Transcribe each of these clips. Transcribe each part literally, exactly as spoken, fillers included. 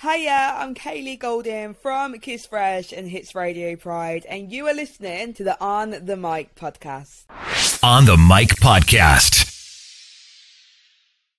Hiya, I'm Kayleigh Golden from Kiss Fresh and Hits Radio Pride, and you are listening to the On the Mic Podcast. On the Mic Podcast.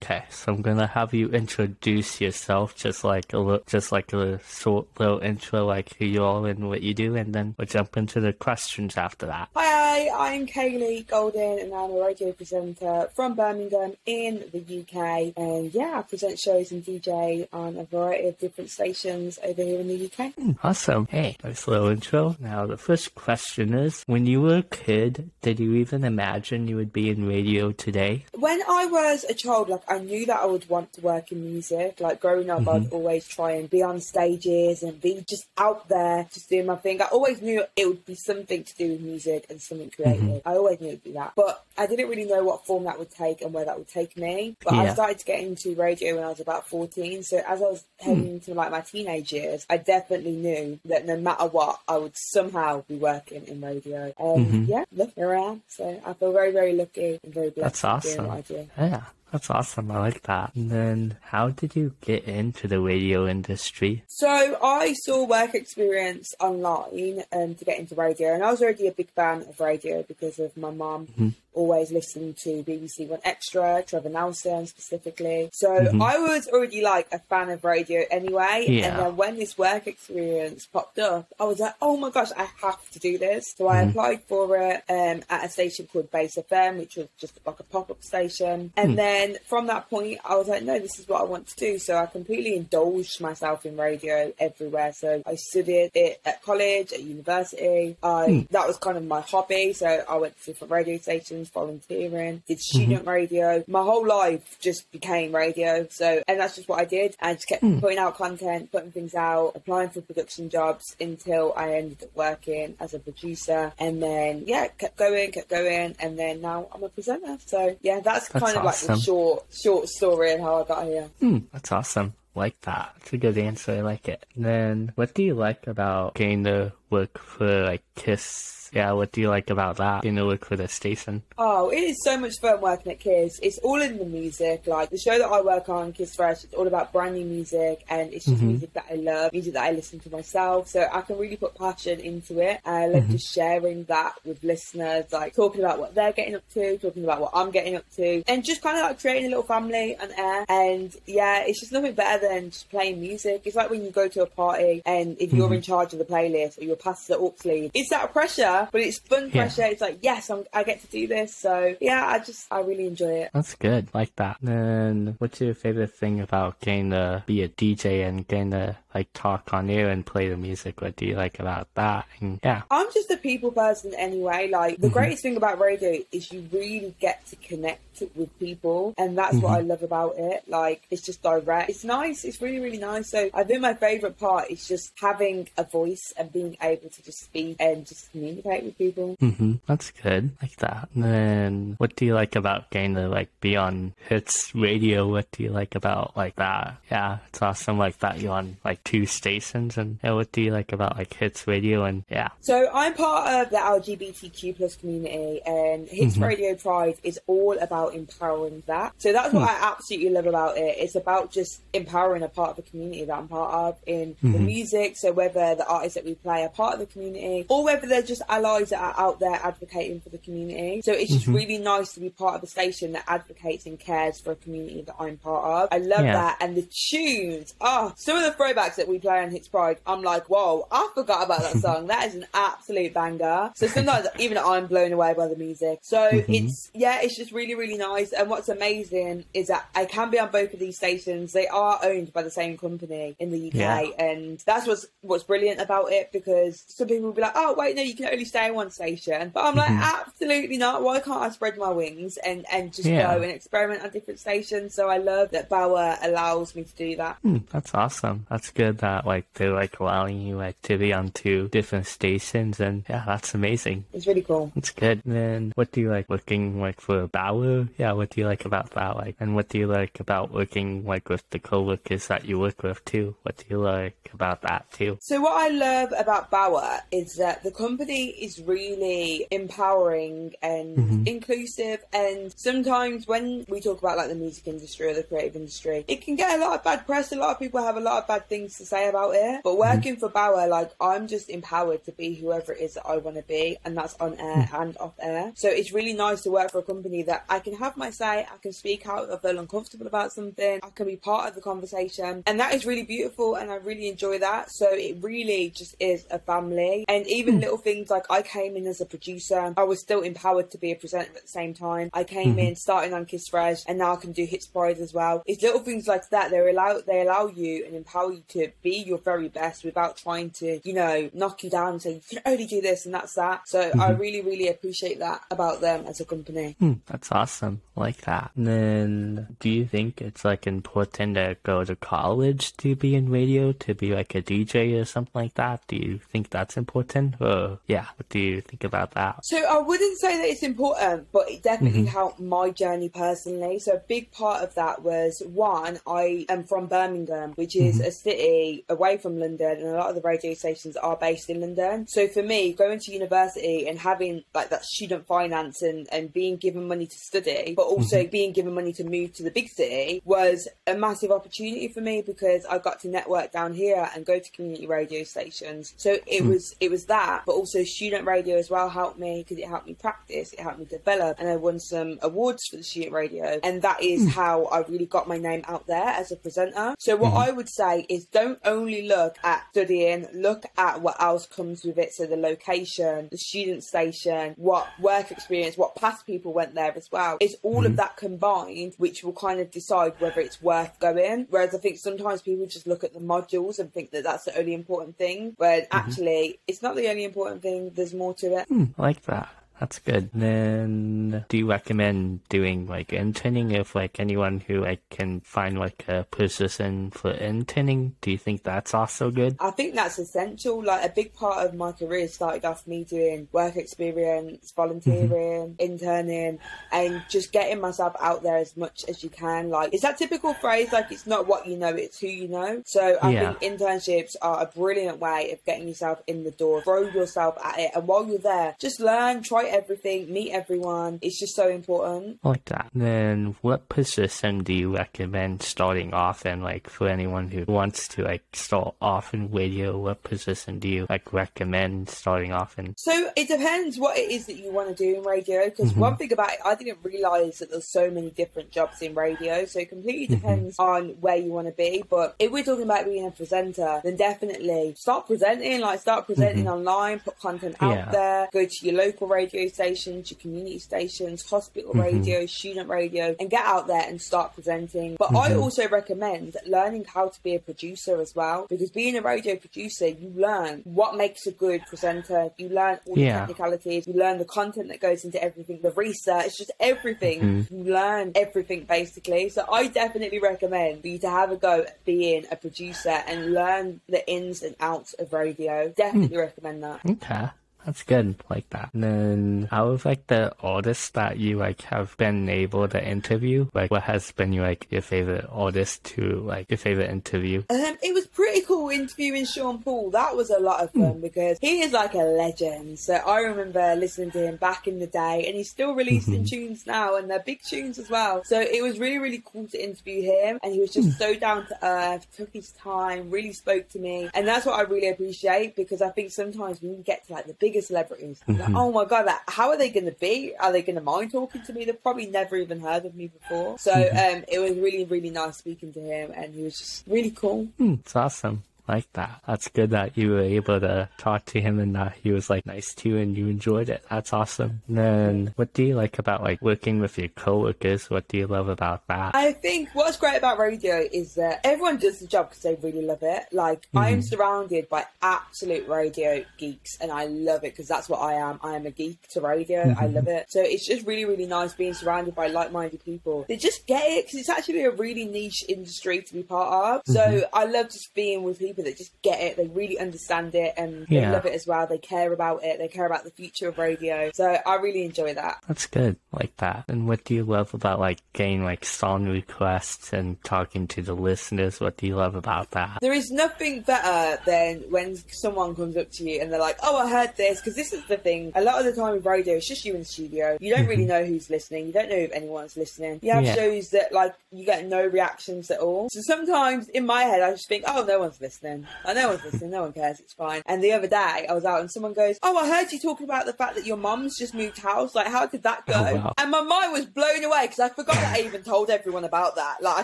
Okay, so I'm gonna have you introduce yourself, just like a little, just like a short little intro, like who you are and what you do, and then we'll jump into the questions after that. Hi, I'm Kayleigh Golden, and I'm a radio presenter from Birmingham in the U K. And yeah, I present shows and D J on a variety of different stations over here in the U K. Mm, awesome. Hey, nice little intro. Now, the first question is: when you were a kid, did you even imagine you would be in radio today? When I was a child, like, I knew that I would want to work in music. Like, growing up, mm-hmm. I'd always try and be on stages and be just out there, just doing my thing. I always knew it would be something to do with music and something creative. Mm-hmm. I always knew it would be that. But I didn't really know what form that would take and where that would take me. But yeah. I started to get into radio when I was about fourteen. So as I was heading mm. into, like, my teenage years, I definitely knew that no matter what, I would somehow be working in radio. Um, mm-hmm. Yeah, looking around. So I feel very, very lucky and very blessed. That's awesome. What I do. Yeah. That's awesome. I like that. And then how did you get into the radio industry? So I saw work experience online um, to get into radio. And I was already a big fan of radio because of my mum mm-hmm. always listened to B B C One Extra, Trevor Nelson specifically. So mm-hmm. I was already like a fan of radio anyway. Yeah. And then when this work experience popped up, I was like, oh my gosh, I have to do this. So I mm-hmm. applied for it um, at a station called Bass F M, which was just like a pop-up station. And mm. then And from that point, I was like, no, this is what I want to do. So I completely indulged myself in radio everywhere. So I studied it at college, at university. I, mm. That was kind of my hobby. So I went to different radio stations, volunteering, did student mm-hmm. radio. My whole life just became radio. So, and that's just what I did. I just kept mm. putting out content, putting things out, applying for production jobs until I ended up working as a producer. And then, yeah, kept going, kept going. And then now I'm a presenter. So yeah, that's, that's kind awesome. Of like the Short, short story and how I got here. Mm, that's awesome. Like that. It's a good answer. I like it. And then, what do you like about getting to work for like Kiss? Yeah, what do you like about that? You know, look for the station. Oh, it is so much fun working at Kiss. It's all in the music. Like, the show that I work on, Kiss Fresh, it's all about brand new music, and it's just mm-hmm. music that I love, music that I listen to myself. So I can really put passion into it. I love mm-hmm. just sharing that with listeners, like talking about what they're getting up to, talking about what I'm getting up to, and just kind of like creating a little family on air. And yeah, it's just nothing better than just playing music. It's like when you go to a party, and if you're mm-hmm. in charge of the playlist or you're past the aux lead, it's that pressure. But it's fun pressure. Yeah. It's like, yes, I'm, I get to do this. So yeah, I just, I really enjoy it. That's good. Like that. And what's your favorite thing about getting to be a D J and getting to like talk on air and play the music? What do you like about that? And yeah, I'm just a people person anyway. Like, the mm-hmm. greatest thing about radio is you really get to connect with people, and that's mm-hmm. what I love about it. Like, it's just direct. It's nice. It's really, really nice. So I think my favorite part is just having a voice and being able to just speak and just communicate with people. Mm-hmm. That's good. Like that. And then what do you like about getting to like be on Hits Radio? What do you like about like that? Yeah, it's awesome. Like that you're on like two stations, and yeah, what do you like about like Hits Radio? And yeah, so I'm part of the L G B T Q plus community, and Hits mm-hmm. Radio Pride is all about empowering that. So that's what mm-hmm. I absolutely love about it. It's about just empowering a part of the community that I'm part of in mm-hmm. the music. So whether the artists that we play are part of the community, or whether they're just allies that are out there advocating for the community. So it's just mm-hmm. really nice to be part of a station that advocates and cares for a community that I'm part of. I love yeah. that. And the tunes, oh, some of the throwbacks that we play on Hits Pride, I'm like, whoa, I forgot about that song. That is an absolute banger. So sometimes even I'm blown away by the music. So mm-hmm. it's, yeah, it's just really, really nice. And what's amazing is that I can be on both of these stations. They are owned by the same company in the U K. Yeah. And that's what's, what's brilliant about it, because some people will be like, oh, wait, no, you can only stay in one station, but I'm like, mm-hmm. absolutely not. Why can't I spread my wings and and just yeah. go and experiment on different stations? So I love that Bauer allows me to do that. Mm, that's awesome. That's good that like they're like allowing you like to be on two different stations, and yeah, that's amazing. It's really cool. It's good. And then what do you like working like for Bauer? Yeah, what do you like about that? Like, and what do you like about working like with the co coworkers that you work with too. What do you like about that too? So what I love about Bauer is that the company is really empowering and mm-hmm. inclusive, and sometimes when we talk about like the music industry or the creative industry, it can get a lot of bad press. A lot of people have a lot of bad things to say about it, but working mm-hmm. for Bauer, like I'm just empowered to be whoever it is that I want to be, and that's on air mm-hmm. and off air. So it's really nice to work for a company that I can have my say, I can speak out, I feel uncomfortable about something, I can be part of the conversation, and that is really beautiful and I really enjoy that. So it really just is a family, and even mm. little things like I came in as a producer, I was still empowered to be a presenter at the same time. I came mm. in starting on Kiss Fresh, and now I can do Hits Pride as well. It's little things like that. They allow they allow you and empower you to be your very best without trying to, you know, knock you down and say you can only do this and that's that. So mm-hmm. I really really appreciate that about them as a company. Mm, that's awesome. I like that. And then do you think it's like important to go to college to be in radio, to be like a D J or something like that? Do you think that's important? Or yeah, what do you think about that? So I wouldn't say that it's important, but it definitely mm-hmm. helped my journey personally. So a big part of that was, one, I am from Birmingham, which is mm-hmm. a city away from London, and a lot of the radio stations are based in London. So for me, going to university and having like that student finance and, and being given money to study, but also mm-hmm. being given money to move to the big city was a massive opportunity for me, because I got to network down here and go to community radio stations. So it mm. was it was that, but also student radio as well helped me, because it helped me practice, it helped me develop, and I won some awards for the student radio, and that is mm. how I really got my name out there as a presenter. So what mm. I would say is, don't only look at studying, look at what else comes with it. So the location, the student station, what work experience, what past people went there as well. It's all mm. of that combined which will kind of decide whether it's worth going. Whereas I think sometimes people just look at the modules and think that that's the only important thing, when mm-hmm. actually it's not the only important thing, there's more to it. Mm, I like that. That's good. And then do you recommend doing like interning if like anyone who like can find like a position for interning? Do you think that's also good? I think that's essential. Like a big part of my career started off me doing work experience, volunteering, mm-hmm. interning, and just getting myself out there as much as you can. Like it's that typical phrase, like it's not what you know, it's who you know. So I yeah. think internships are a brilliant way of getting yourself in the door. Throw yourself at it, and while you're there, just learn, try everything, meet everyone. It's just so important. I like that. Then what position do you recommend starting off in, like for anyone who wants to like start off in radio? What position do you like recommend starting off in? So it depends what it is that you want to do in radio, because mm-hmm. one thing about it, I didn't realize that there's so many different jobs in radio, so it completely depends mm-hmm. on where you want to be. But if we're talking about being a presenter, then definitely start presenting like start presenting mm-hmm. online, put content yeah. out there, go to your local radio stations, your community stations, hospital mm-hmm. radio, student radio, and get out there and start presenting. But mm-hmm. I also recommend learning how to be a producer as well, because being a radio producer, you learn what makes a good presenter, you learn all yeah. the technicalities, you learn the content that goes into everything, the research, just everything. Mm-hmm. You learn everything basically. So I definitely recommend for you to have a go at being a producer and learn the ins and outs of radio. Definitely mm. recommend that. Okay. That's good, like that. And then how have like the artists that you like have been able to interview? Like what has been your, like your favourite artist to like your favourite interview? Um, it was pretty cool interviewing Sean Paul. That was a lot of fun mm. because he is like a legend. So I remember listening to him back in the day, and he's still releasing mm-hmm. tunes now, and they're big tunes as well. So it was really, really cool to interview him, and he was just mm. so down to earth, took his time, really spoke to me. And that's what I really appreciate, because I think sometimes when you get to like the big celebrities, mm-hmm. like, oh my god, like, how are they going to be? Are they going to mind talking to me? They've probably never even heard of me before. So mm-hmm. um, it was really, really nice speaking to him, and he was just really cool. Mm, it's awesome. Like that. That's good that you were able to talk to him and that he was like nice to you and you enjoyed it. That's awesome. And then what do you like about like working with your coworkers? What do you love about that? I think what's great about radio is that everyone does the job because they really love it. Like mm-hmm. I'm surrounded by absolute radio geeks, and I love it because that's what I am. I am a geek to radio. Mm-hmm. I love it. So it's just really, really nice being surrounded by like-minded people. They just get it, because it's actually a really niche industry to be part of. Mm-hmm. So I love just being with people people that just get it, they really understand it, and yeah. they love it as well. They care about it, they care about the future of radio. So I really enjoy that. That's good, like that. And what do you love about like getting like song requests and talking to the listeners? What do you love about that? There is nothing better than when someone comes up to you and they're like, oh, I heard this, because this is the thing. A lot of the time with radio, it's just you in the studio. You don't really know who's listening. You don't know if anyone's listening. You have yeah. shows that like you get no reactions at all. So sometimes in my head, I just think, oh, no one's listening. Oh, no one's listening. No one cares. It's fine. And the other day I was out and someone goes, oh, I heard you talking about the fact that your mum's just moved house. Like, how did that go? Oh, wow. And my mind was blown away because I forgot that I even told everyone about that. Like, I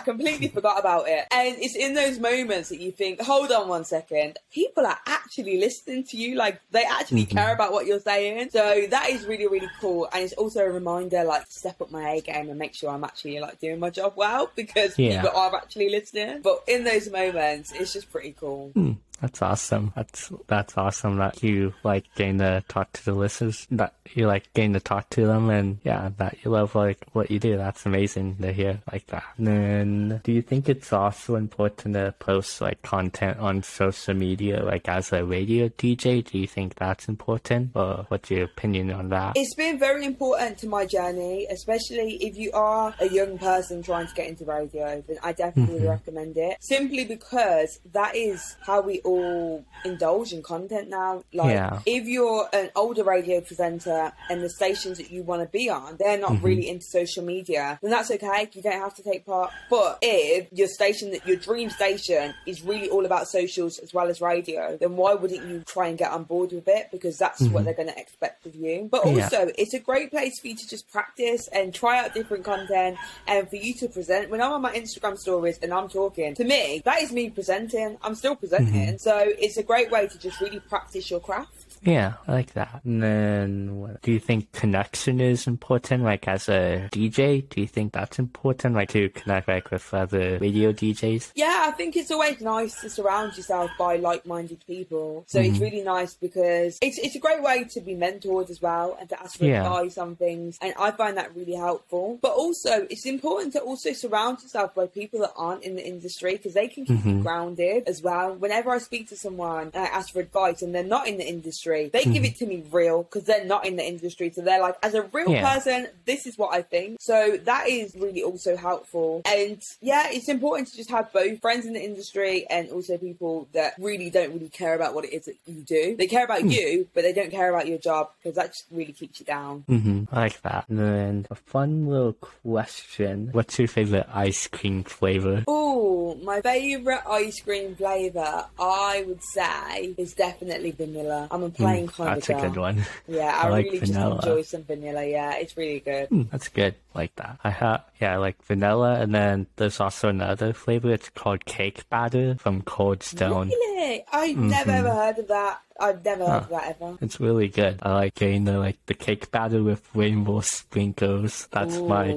completely forgot about it. And it's in those moments that you think, hold on one second. People are actually listening to you. Like, they actually mm-hmm. care about what you're saying. So that is really, really cool. And it's also a reminder, like, to step up my A game and make sure I'm actually, like, doing my job well, because yeah. people are actually listening. But in those moments, it's just pretty cool. Mm. That's awesome. That's that's awesome that you like getting to talk to the listeners, that you like getting to talk to them, and yeah, that you love like what you do. That's amazing to hear like that. And then, do you think it's also important to post like content on social media, like as a radio D J? Do you think that's important, or what's your opinion on that? It's been very important to my journey, especially if you are a young person trying to get into radio. Then I definitely mm-hmm. recommend it, simply because that is how we all indulge in content now. Like yeah. if you're an older radio presenter and the stations that you want to be on, they're not mm-hmm. really into social media, then that's okay. You don't have to take part. But if your station, that your dream station, is really all about socials as well as radio, then why wouldn't you try and get on board with it? Because that's mm-hmm. what they're going to expect of you. But also yeah. it's a great place for you to just practice and try out different content, and for you to present. When I'm on my Instagram stories and I'm talking, to me that is me presenting. I'm still presenting. Mm-hmm. So it's a great way to just really practice your craft. Yeah, I like that. And then, what, do you think connection is important? Like, as a D J, do you think that's important? Like, to connect, like, with other radio D Js? Yeah, I think it's always nice to surround yourself by like-minded people. So mm-hmm. it's really nice because it's it's a great way to be mentored as well, and to ask for yeah. advice on things. And I find that really helpful. But also, it's important to also surround yourself by people that aren't in the industry, because they can keep mm-hmm. you grounded as well. Whenever I speak to someone and I ask for advice and they're not in the industry, they mm-hmm. give it to me real, because they're not in the industry, so they're like, as a real yeah. person, this is what I think. So that is really also helpful. And yeah, it's important to just have both friends in the industry and also people that really don't really care about what it is that you do. They care about mm. you, but they don't care about your job, because that just really keeps you down. Mm-hmm. I like that. And then a fun little question: what's your favorite ice cream flavor? Oh, my favorite ice cream flavor, I would say, is definitely vanilla. I'm a plain mm, that's girl. A good one. Yeah, I, I like really vanilla. Just enjoy some vanilla. Yeah, it's really good. Mm, that's good. Like that. I ha- yeah, I like vanilla. And then there's also another flavor. It's called cake batter from Cold Stone. Really? I've mm-hmm. never ever heard of that. I've never heard of that ever. It's really good. I like getting the like the cake batter with rainbow sprinkles. That's Ooh. my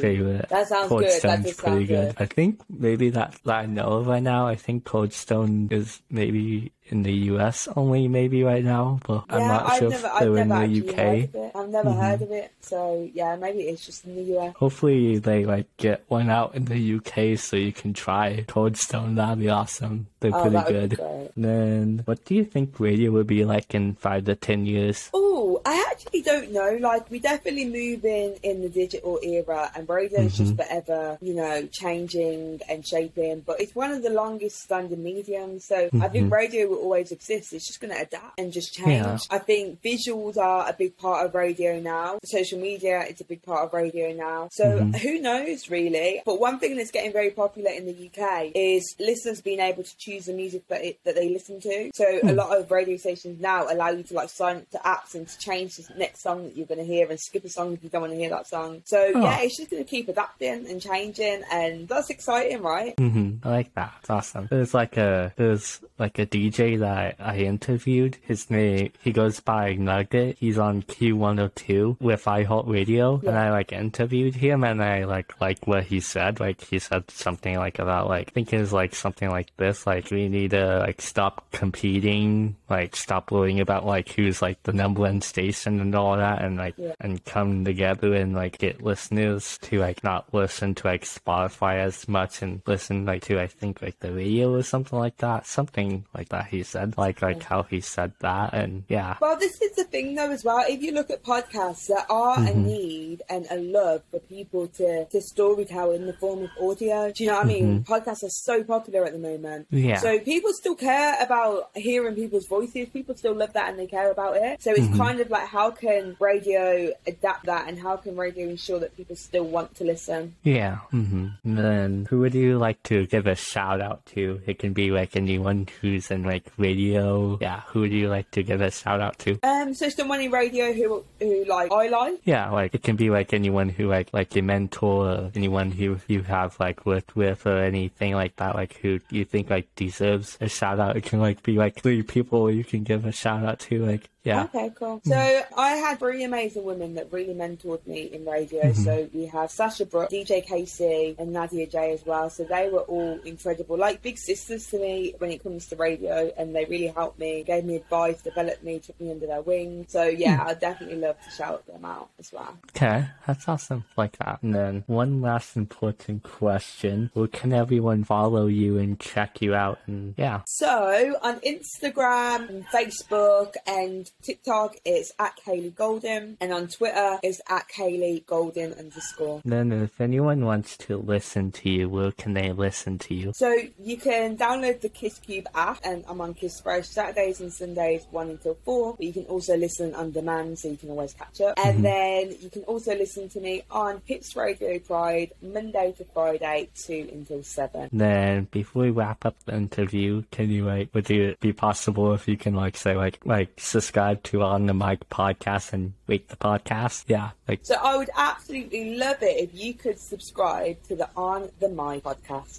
favorite. That sounds Cold good. Stone's that does pretty sound good. good. I think maybe that, that I know of right now. I think Cold Stone is maybe in the U S only, maybe right now, but yeah, I'm not I've sure never, if they're in the U K. I've never mm-hmm. heard of it, so yeah, maybe it's just in the U S. Hopefully they like get one out in the U K so you can try Cold Stone. That'd be awesome. They're oh, pretty good. And then, what do you think radio will be like in five to ten years? Oh, I actually don't know. Like, we definitely moving in the digital era, and radio is mm-hmm. just forever, you know, changing and shaping. But it's one of the longest standing mediums, so mm-hmm. I think radio will always exist. It's just going to adapt and just change. Yeah. I think visuals are a big part of radio now. Social media is a big part of radio now. So mm-hmm. who knows, really? But one thing that's getting very popular in the U K is listeners being able to choose the music that, it, that they listen to. So mm. a lot of radio stations now allow you to like sign up to apps and to change the next song that you're going to hear, and skip a song if you don't want to hear that song. So oh. yeah, it's just going to keep adapting and changing, and that's exciting, right? Mm-hmm. I like that. It's awesome. There's like a there's like a D J that I, I interviewed. His name, he goes by Nugget. He's on Q one oh two with iHeart Radio, yeah. and I like interviewed him, and I like like what he said. Like, he said something like about like I think it was like something like this, like. Like, we need to, like, stop competing, like, stop worrying about, like, who's, like, the number one station online and all that, and like yeah. and come together and like get listeners to like not listen to like Spotify as much and listen like to I think like the radio or something like that. Something like that he said. Like like how he said that, and yeah. Well, this is the thing though as well. If you look at podcasts, there are mm-hmm. a need and a love for people to, to storytell in the form of audio. Do you know what mm-hmm. I mean? Podcasts are so popular at the moment. Yeah. So people still care about hearing people's voices. People still love that and they care about it. So it's mm-hmm. kind of like, how can radio adapt that, and how can radio ensure that people still want to listen? Yeah. Mm-hmm. And then who would you like to give a shout out to? It can be like anyone who's in like radio. Yeah. Who would you like to give a shout out to? Um. So someone in radio who who like I like. Yeah. Like it can be like anyone who like like your mentor, or anyone who you have like worked with or anything like that. Like who you think like deserves a shout out. It can like be like three people you can give a shout out to. Like. Yeah. Okay, cool. So mm-hmm. I had three amazing women that really mentored me in radio. Mm-hmm. So we have Sasha Brooke, D J K C, and Nadia J as well. So they were all incredible, like big sisters to me when it comes to radio, and they really helped me, gave me advice, developed me, took me under their wing. So yeah, mm-hmm. I definitely love to shout them out as well. Okay, that's awesome. Like that. And then one last important question: where can everyone follow you and check you out? And yeah. So on Instagram, and Facebook, and TikTok it's at Kayleigh Golden, and on Twitter it's at Kayleigh Golden underscore. Then if anyone wants to listen to you, where can they listen to you? So you can download the KissCube app, and I'm on Kiss Fresh Saturdays and Sundays one until four, but you can also listen on demand, so you can always catch up. And mm-hmm. then you can also listen to me on Hits Radio Pride Monday to Friday two until seven. Then before we wrap up the interview, can you like would it be possible if you can like say like like subscribe to On the Mic Podcast and rate the podcast? Yeah. Like, so I would absolutely love it if you could subscribe to the On the Mic Podcast.